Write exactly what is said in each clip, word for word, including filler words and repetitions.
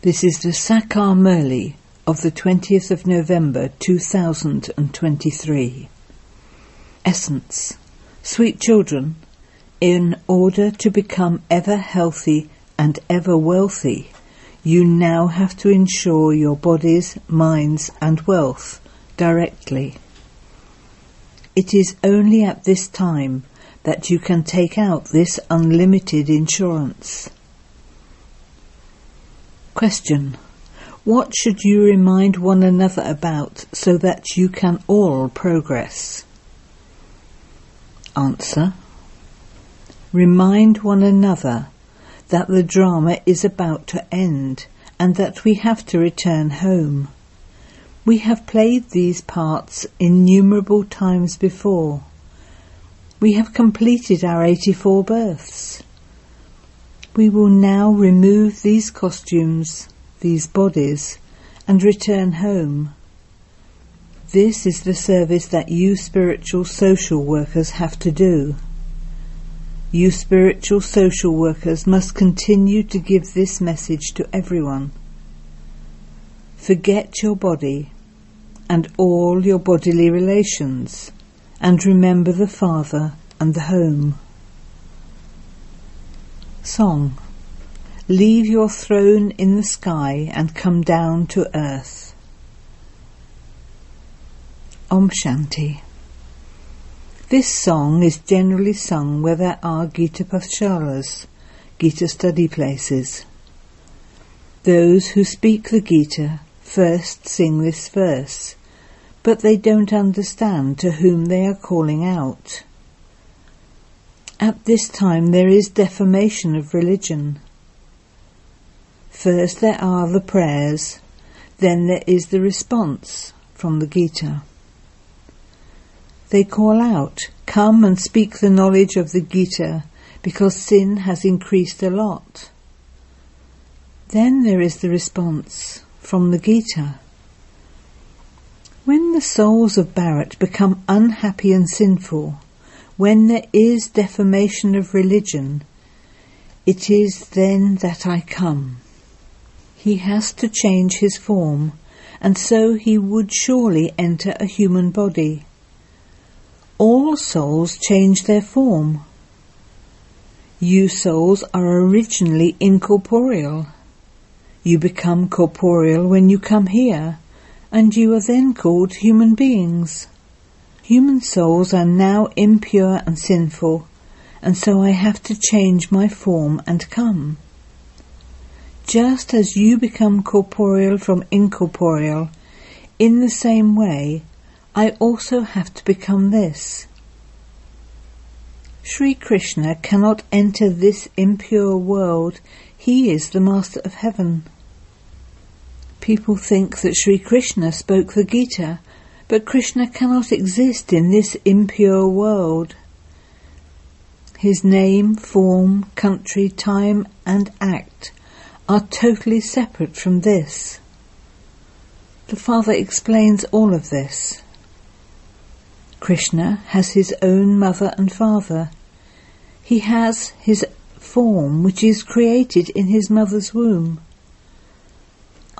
This is the Sakar Murli of the twentieth of November two thousand twenty-three. Essence. Sweet children, in order to become ever healthy and ever wealthy, you now have to ensure your bodies, minds and wealth directly. It is only at this time that you can take out this unlimited insurance. Question. What should you remind one another about so that you can all progress? Answer. Remind one another that the drama is about to end and that we have to return home. We have played these parts innumerable times before. We have completed our eighty-four births. We will now remove these costumes, these bodies, and return home. This is the service that you spiritual social workers have to do. You spiritual social workers must continue to give this message to everyone. Forget your body and all your bodily relations, and remember the father and the home. Song. Leave your throne in the sky and come down to earth. Om Shanti. This song is generally sung where there are Gita Pashalas, Gita study places. Those who speak the Gita first sing this verse, but they don't understand to whom they are calling out. At this time there is defamation of religion. First there are the prayers, then there is the response from the Gita. They call out, "Come and speak the knowledge of the Gita, because sin has increased a lot." Then there is the response from the Gita. When the souls of Bharat become unhappy and sinful, when there is defamation of religion, it is then that I come. He has to change his form, and so he would surely enter a human body. All souls change their form. You souls are originally incorporeal. You become corporeal when you come here, and you are then called human beings. Human souls are now impure and sinful, and so I have to change my form and come. Just as you become corporeal from incorporeal, in the same way, I also have to become this. Shri Krishna cannot enter this impure world. He is the master of heaven. People think that Shri Krishna spoke the Gita, but Krishna cannot exist in this impure world. His name, form, country, time and act are totally separate from this. The Father explains all of this. Krishna has his own mother and father. He has his form which is created in his mother's womb.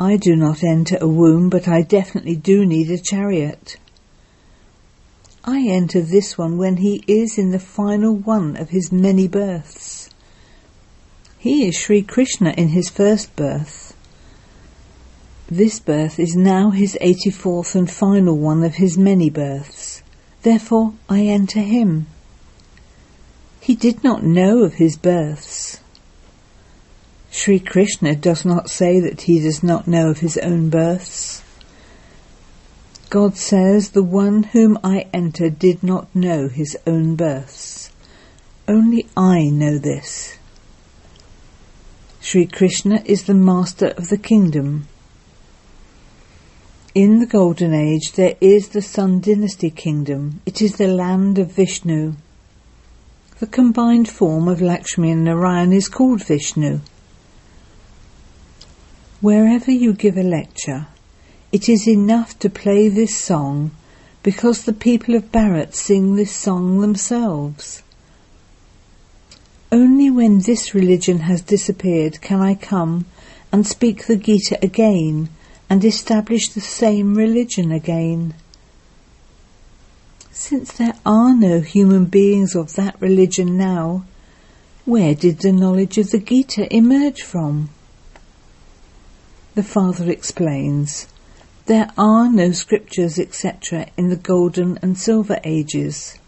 I do not enter a womb, but I definitely do need a chariot. I enter this one when he is in the final one of his many births. He is Shri Krishna in his first birth. This birth is now his eighty-fourth and final one of his many births. Therefore I enter him. He did not know of his births. Shri Krishna does not say that he does not know of his own births. God says, "The one whom I enter did not know his own births. Only I know this." Shri Krishna is the master of the kingdom. In the Golden Age there is the Sun Dynasty kingdom. It is the land of Vishnu. The combined form of Lakshmi and Narayan is called Vishnu. Wherever you give a lecture, it is enough to play this song because the people of Bharat sing this song themselves. Only when this religion has disappeared can I come and speak the Gita again and establish the same religion again. Since there are no human beings of that religion now, where did the knowledge of the Gita emerge from? The father explains, there are no scriptures, et cetera in the golden and silver ages.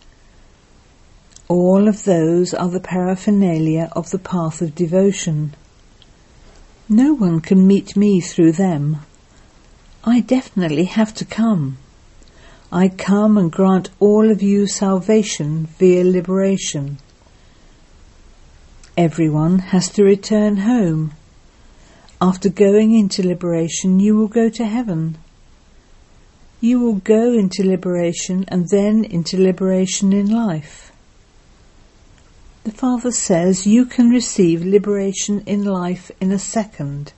All of those are the paraphernalia of the path of devotion. No one can meet me through them. I definitely have to come. I come and grant all of you salvation via liberation. Everyone has to return home. After going into liberation, you will go to heaven. You will go into liberation and then into liberation in life. The Father says you can receive liberation in life in a second.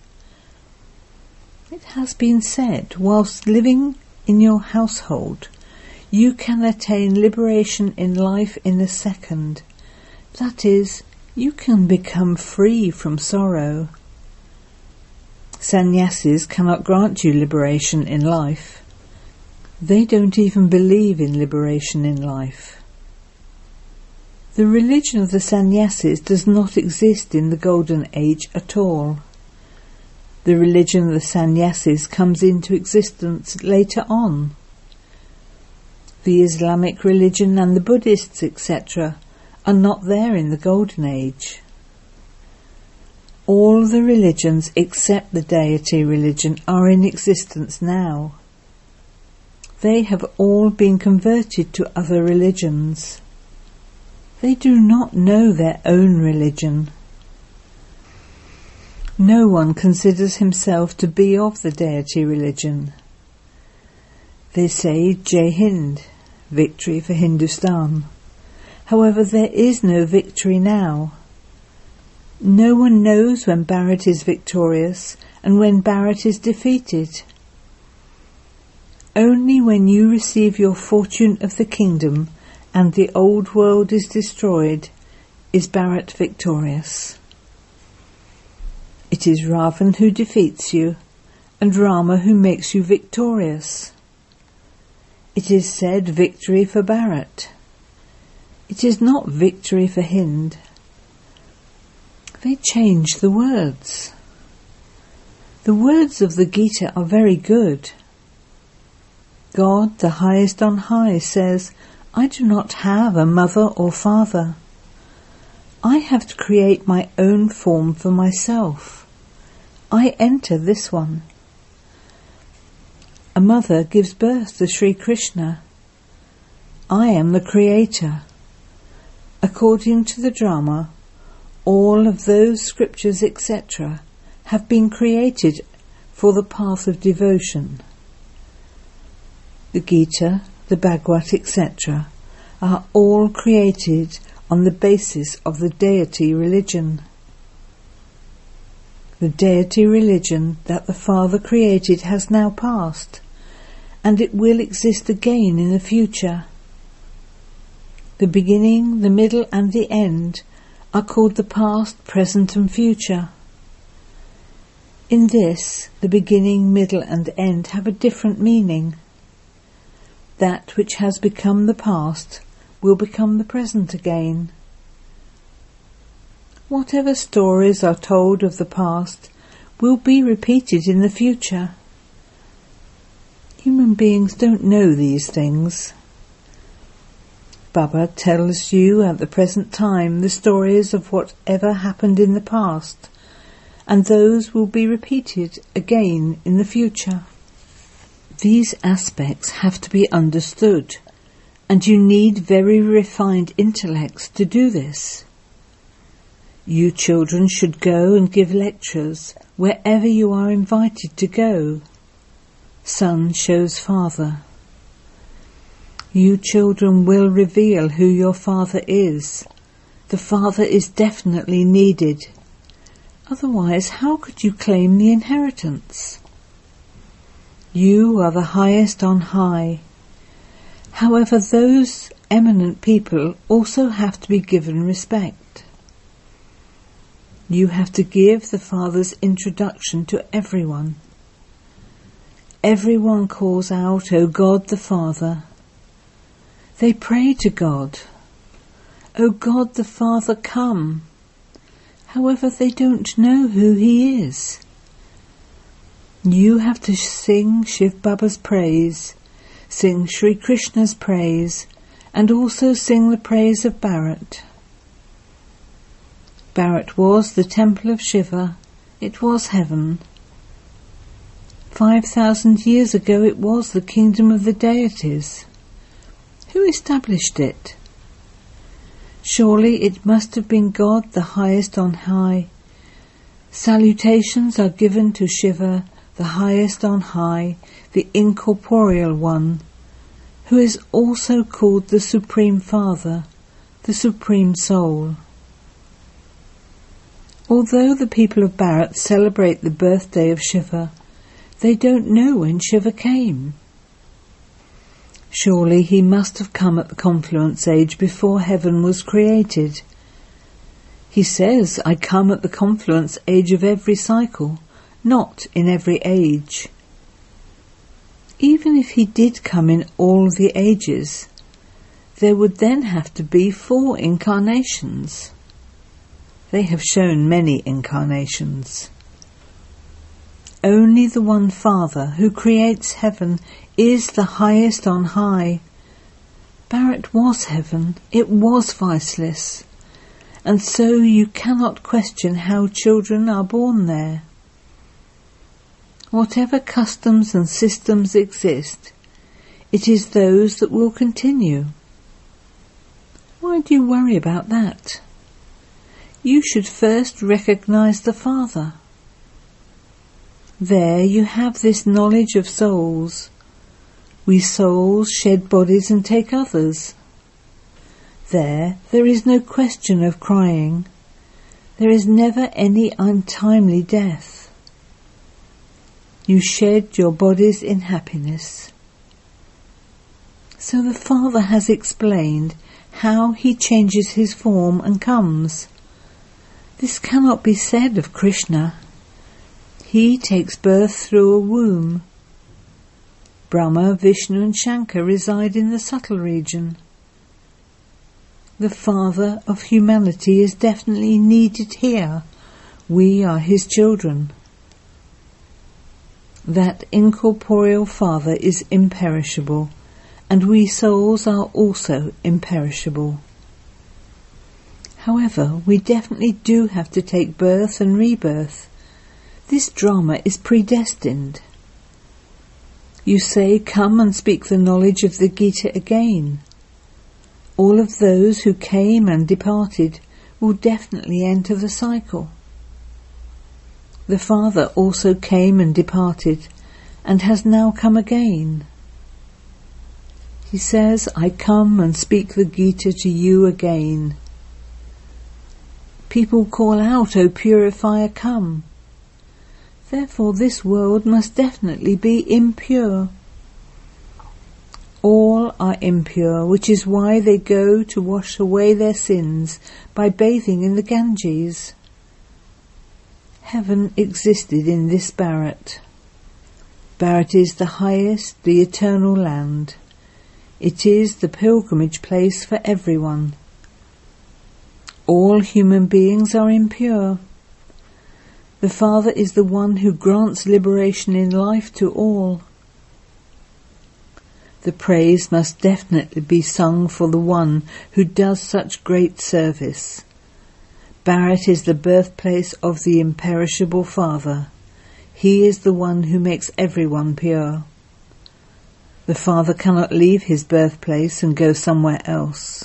It has been said, whilst living in your household, you can attain liberation in life in a second. That is, you can become free from sorrow. Sannyasis cannot grant you liberation in life. They don't even believe in liberation in life. The religion of the sannyasis does not exist in the Golden Age at all. The religion of the sannyasis comes into existence later on. The Islamic religion and the Buddhists, et cetera, are not there in the Golden Age. All the religions except the deity religion are in existence now. They have all been converted to other religions. They do not know their own religion. No one considers himself to be of the deity religion. They say Jai Hind, victory for Hindustan. However, there is no victory now. No one knows when Bharat is victorious and when Bharat is defeated. Only when you receive your fortune of the kingdom and the old world is destroyed is Bharat victorious. It is Ravan who defeats you, and Rama who makes you victorious. It is said victory for Bharat. It is not victory for Hind. They change the words. The words of the Gita are very good. God, the highest on high, says, I do not have a mother or father. I have to create my own form for myself. I enter this one. A mother gives birth to Shri Krishna. I am the creator. According to the drama, all of those scriptures, et cetera, have been created for the path of devotion. The Gita, the Bhagwat, et cetera, are all created on the basis of the deity religion. The deity religion that the Father created has now passed, and it will exist again in the future. The beginning, the middle and the end are called the past, present and future. In this, the beginning, middle and end have a different meaning. That which has become the past will become the present again. Whatever stories are told of the past will be repeated in the future. Human beings don't know these things. Baba tells you at the present time the stories of whatever happened in the past, and those will be repeated again in the future. These aspects have to be understood, and you need very refined intellects to do this. You children should go and give lectures wherever you are invited to go. Son shows father. You children will reveal who your father is. The father is definitely needed. Otherwise, how could you claim the inheritance? You are the highest on high. However, those eminent people also have to be given respect. You have to give the Father's introduction to everyone. Everyone calls out, O God the Father. They pray to God, O God the Father, come. However, they don't know who He is. You have to sing Shiv Baba's praise, sing Shri Krishna's praise, and also sing the praise of Bharat. Bharat was the temple of Shiva. It was heaven. Five thousand years ago it was the kingdom of the deities. Who established it? Surely it must have been God the highest on high. Salutations are given to Shiva, the highest on high, the incorporeal one, who is also called the Supreme Father, the Supreme Soul. Although the people of Bharat celebrate the birthday of Shiva, they don't know when Shiva came. Surely he must have come at the confluence age before heaven was created. He says, I come at the confluence age of every cycle, not in every age. Even if he did come in all the ages, there would then have to be four incarnations. They have shown many incarnations. Only the one Father who creates heaven is the highest on high. Bharat was heaven, it was viceless, and so you cannot question how children are born there. Whatever customs and systems exist, it is those that will continue. Why do you worry about that? You should first recognize the Father. There you have this knowledge of souls. We souls shed bodies and take others. There, there is no question of crying. There is never any untimely death. You shed your bodies in happiness. So the Father has explained how he changes his form and comes. This cannot be said of Krishna. He takes birth through a womb. Brahma, Vishnu and Shankar reside in the subtle region. The Father of humanity is definitely needed here. We are his children. That incorporeal Father is imperishable, and we souls are also imperishable. However, we definitely do have to take birth and rebirth. This drama is predestined. You say, come and speak the knowledge of the Gita again. All of those who came and departed will definitely enter the cycle. The Father also came and departed, and has now come again. He says, I come and speak the Gita to you again. People call out, O purifier, come. Therefore this world must definitely be impure. All are impure, which is why they go to wash away their sins by bathing in the Ganges. Heaven existed in this Bharat. Bharat is the highest, the eternal land. It is the pilgrimage place for everyone. All human beings are impure. The Father is the one who grants liberation in life to all. The praise must definitely be sung for the one who does such great service. Bharat is the birthplace of the imperishable Father. He is the one who makes everyone pure. The Father cannot leave his birthplace and go somewhere else.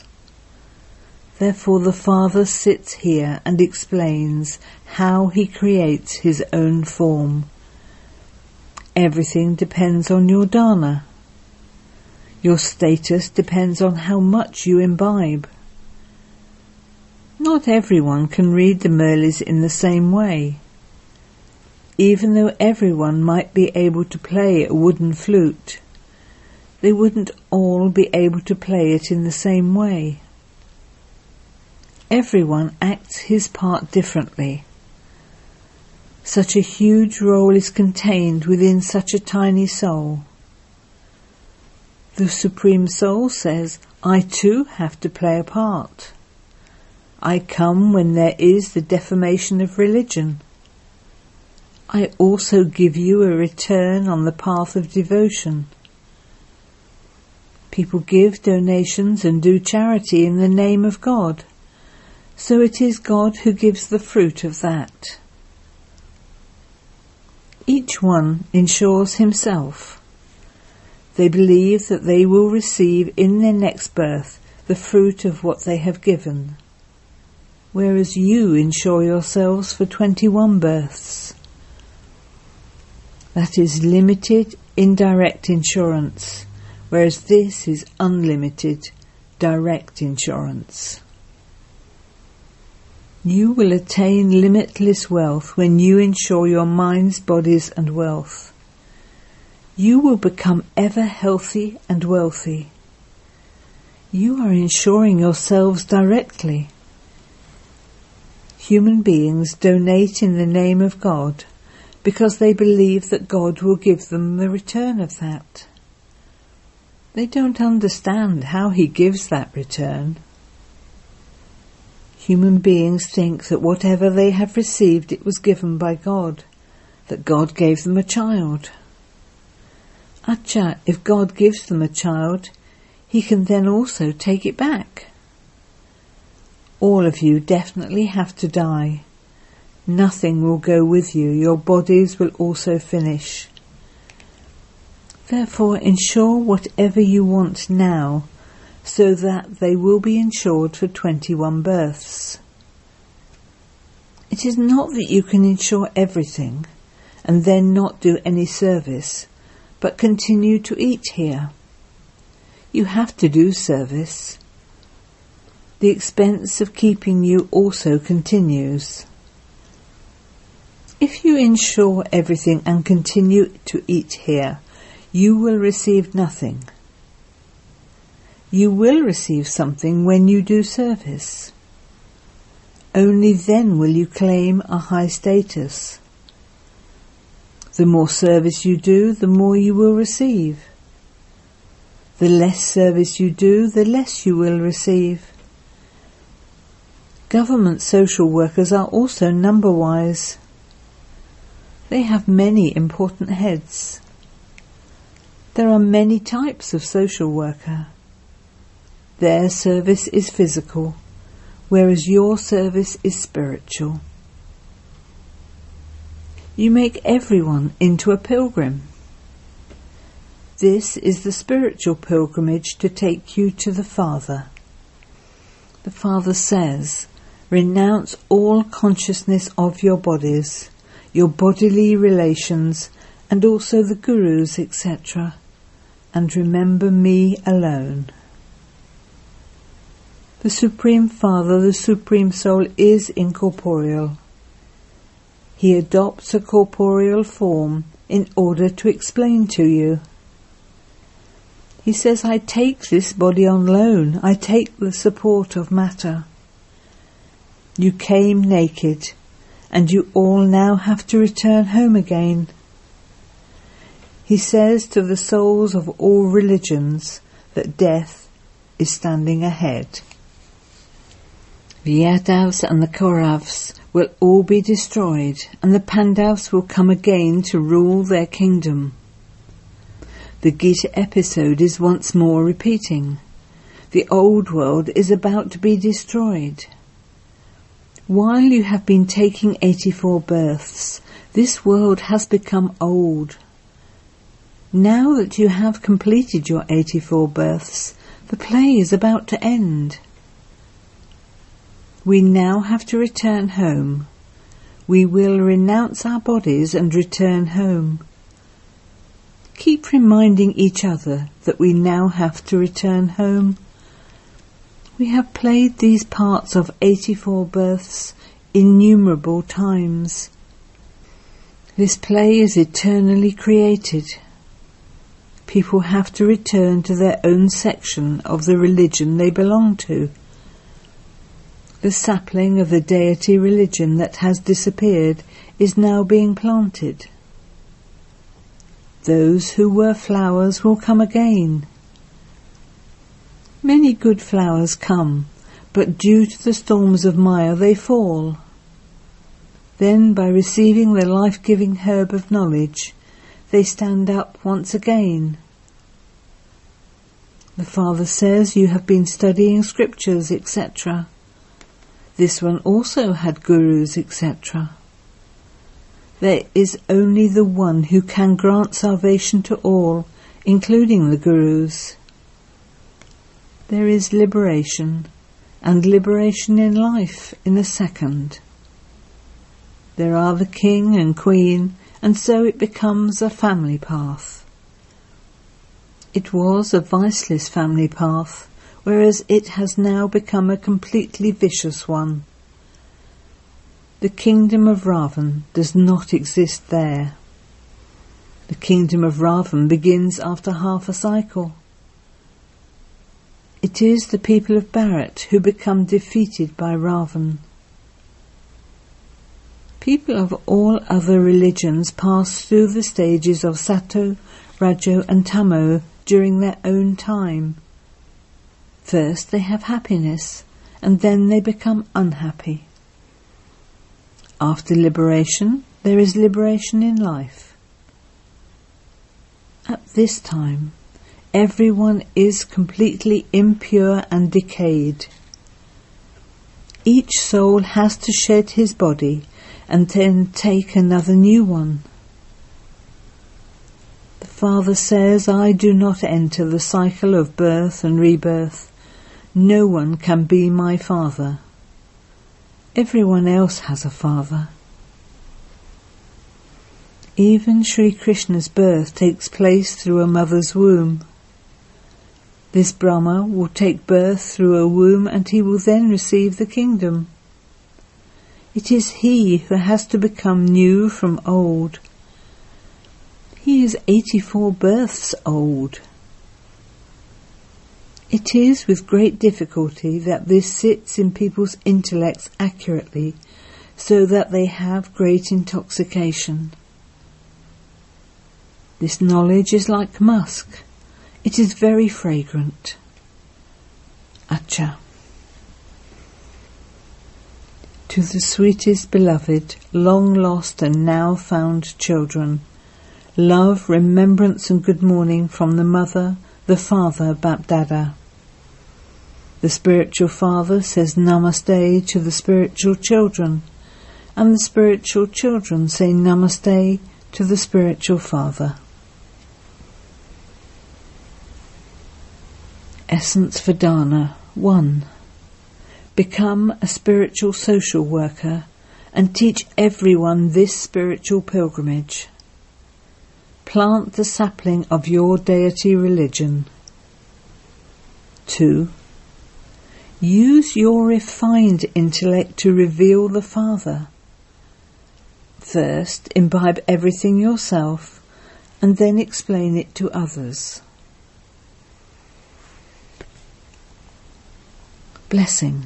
Therefore the Father sits here and explains how he creates his own form. Everything depends on your dana. Your status depends on how much you imbibe. Not everyone can read the Murlis in the same way. Even though everyone might be able to play a wooden flute, they wouldn't all be able to play it in the same way. Everyone acts his part differently. Such a huge role is contained within such a tiny soul. The Supreme Soul says, I too have to play a part. I come when there is the defamation of religion. I also give you a return on the path of devotion. People give donations and do charity in the name of God, so it is God who gives the fruit of that. Each one ensures himself. They believe that they will receive in their next birth the fruit of what they have given, whereas you ensure yourselves for twenty-one births. That is limited, indirect insurance, whereas this is unlimited, direct insurance. You will attain limitless wealth when you insure your minds, bodies and wealth. You will become ever healthy and wealthy. You are insuring yourselves directly. Human beings donate in the name of God, because they believe that God will give them the return of that. They don't understand how He gives that return. Human beings think that whatever they have received, it was given by God, that God gave them a child. Acha, if God gives them a child, He can then also take it back. All of you definitely have to die. Nothing will go with you, your bodies will also finish. Therefore, insure whatever you want now, so that they will be insured for twenty-one births. It is not that you can insure everything, and then not do any service, but continue to eat here. You have to do service. The expense of keeping you also continues. If you insure everything and continue to eat here, you will receive nothing. You will receive something when you do service. Only then will you claim a high status. The more service you do, the more you will receive. The less service you do, the less you will receive. Government social workers are also number-wise. They have many important heads. There are many types of social worker. Their service is physical, whereas your service is spiritual. You make everyone into a pilgrim. This is the spiritual pilgrimage to take you to the Father. The Father says, renounce all consciousness of your bodies, your bodily relations, and also the gurus, et cetera, and remember me alone. The Supreme Father, the Supreme Soul, is incorporeal. He adopts a corporeal form in order to explain to you. He says, I take this body on loan, I take the support of matter. You came naked, and you all now have to return home again. He says to the souls of all religions that death is standing ahead. The Yadavs and the Kauravs will all be destroyed, and the Pandavs will come again to rule their kingdom. The Gita episode is once more repeating. The old world is about to be destroyed. While you have been taking eighty-four births, this world has become old. Now that you have completed your eighty-four births, the play is about to end. We now have to return home. We will renounce our bodies and return home. Keep reminding each other that we now have to return home. We have played these parts of eighty-four births innumerable times. This play is eternally created. People have to return to their own section of the religion they belong to. The sapling of the deity religion that has disappeared is now being planted. Those who were flowers will come again. Many good flowers come, but due to the storms of Maya they fall. Then, by receiving the life-giving herb of knowledge, they stand up once again. The Father says, you have been studying scriptures, et cetera. This one also had gurus, et cetera. There is only the one who can grant salvation to all, including the gurus. There is liberation, and liberation in life in a second. There are the king and queen, and so it becomes a family path. It was a viceless family path, whereas it has now become a completely vicious one. The kingdom of Ravan does not exist there. The kingdom of Ravan begins after half a cycle. It is the people of Bharat who become defeated by Ravan. People of all other religions pass through the stages of Sato, Rajo and Tamo during their own time. First they have happiness, and then they become unhappy. After liberation, there is liberation in life. At this time, everyone is completely impure and decayed. Each soul has to shed his body and then take another new one. The Father says, I do not enter the cycle of birth and rebirth. No one can be my father. Everyone else has a father. Even Shri Krishna's birth takes place through a mother's womb. This Brahma will take birth through a womb and he will then receive the kingdom. It is he who has to become new from old. He is eighty-four births old. It is with great difficulty that this sits in people's intellects accurately, so that they have great intoxication. This knowledge is like musk. It is very fragrant. Acha. To the sweetest beloved, long lost and now found children, love, remembrance and good morning from the mother, the Father, BapDada. The spiritual father says Namaste to the spiritual children, and the spiritual children say Namaste to the spiritual father. Essence for Dana one. Become a spiritual social worker and teach everyone this spiritual pilgrimage. Plant the sapling of your deity religion. two. Use your refined intellect to reveal the Father. First, imbibe everything yourself and then explain it to others. Blessing.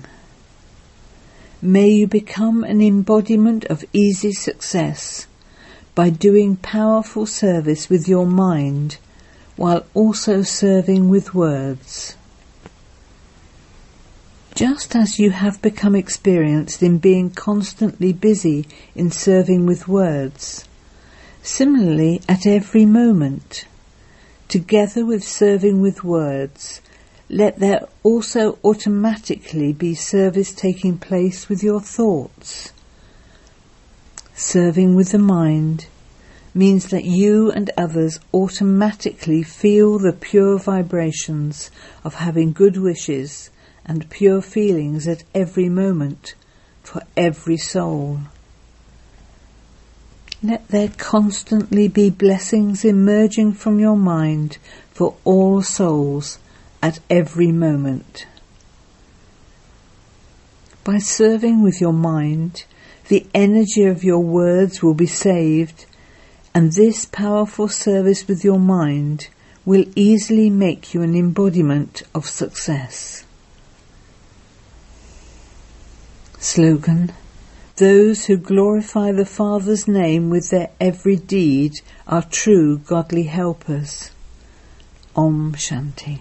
May you become an embodiment of easy success by doing powerful service with your mind, while also serving with words. Just as you have become experienced in being constantly busy in serving with words, similarly at every moment, together with serving with words, let there also automatically be service taking place with your thoughts. Serving with the mind means that you and others automatically feel the pure vibrations of having good wishes and pure feelings at every moment for every soul. Let there constantly be blessings emerging from your mind for all souls at every moment. By serving with your mind, the energy of your words will be saved, and this powerful service with your mind will easily make you an embodiment of success. Slogan: Those who glorify the Father's name with their every deed are true godly helpers. Om Shanti.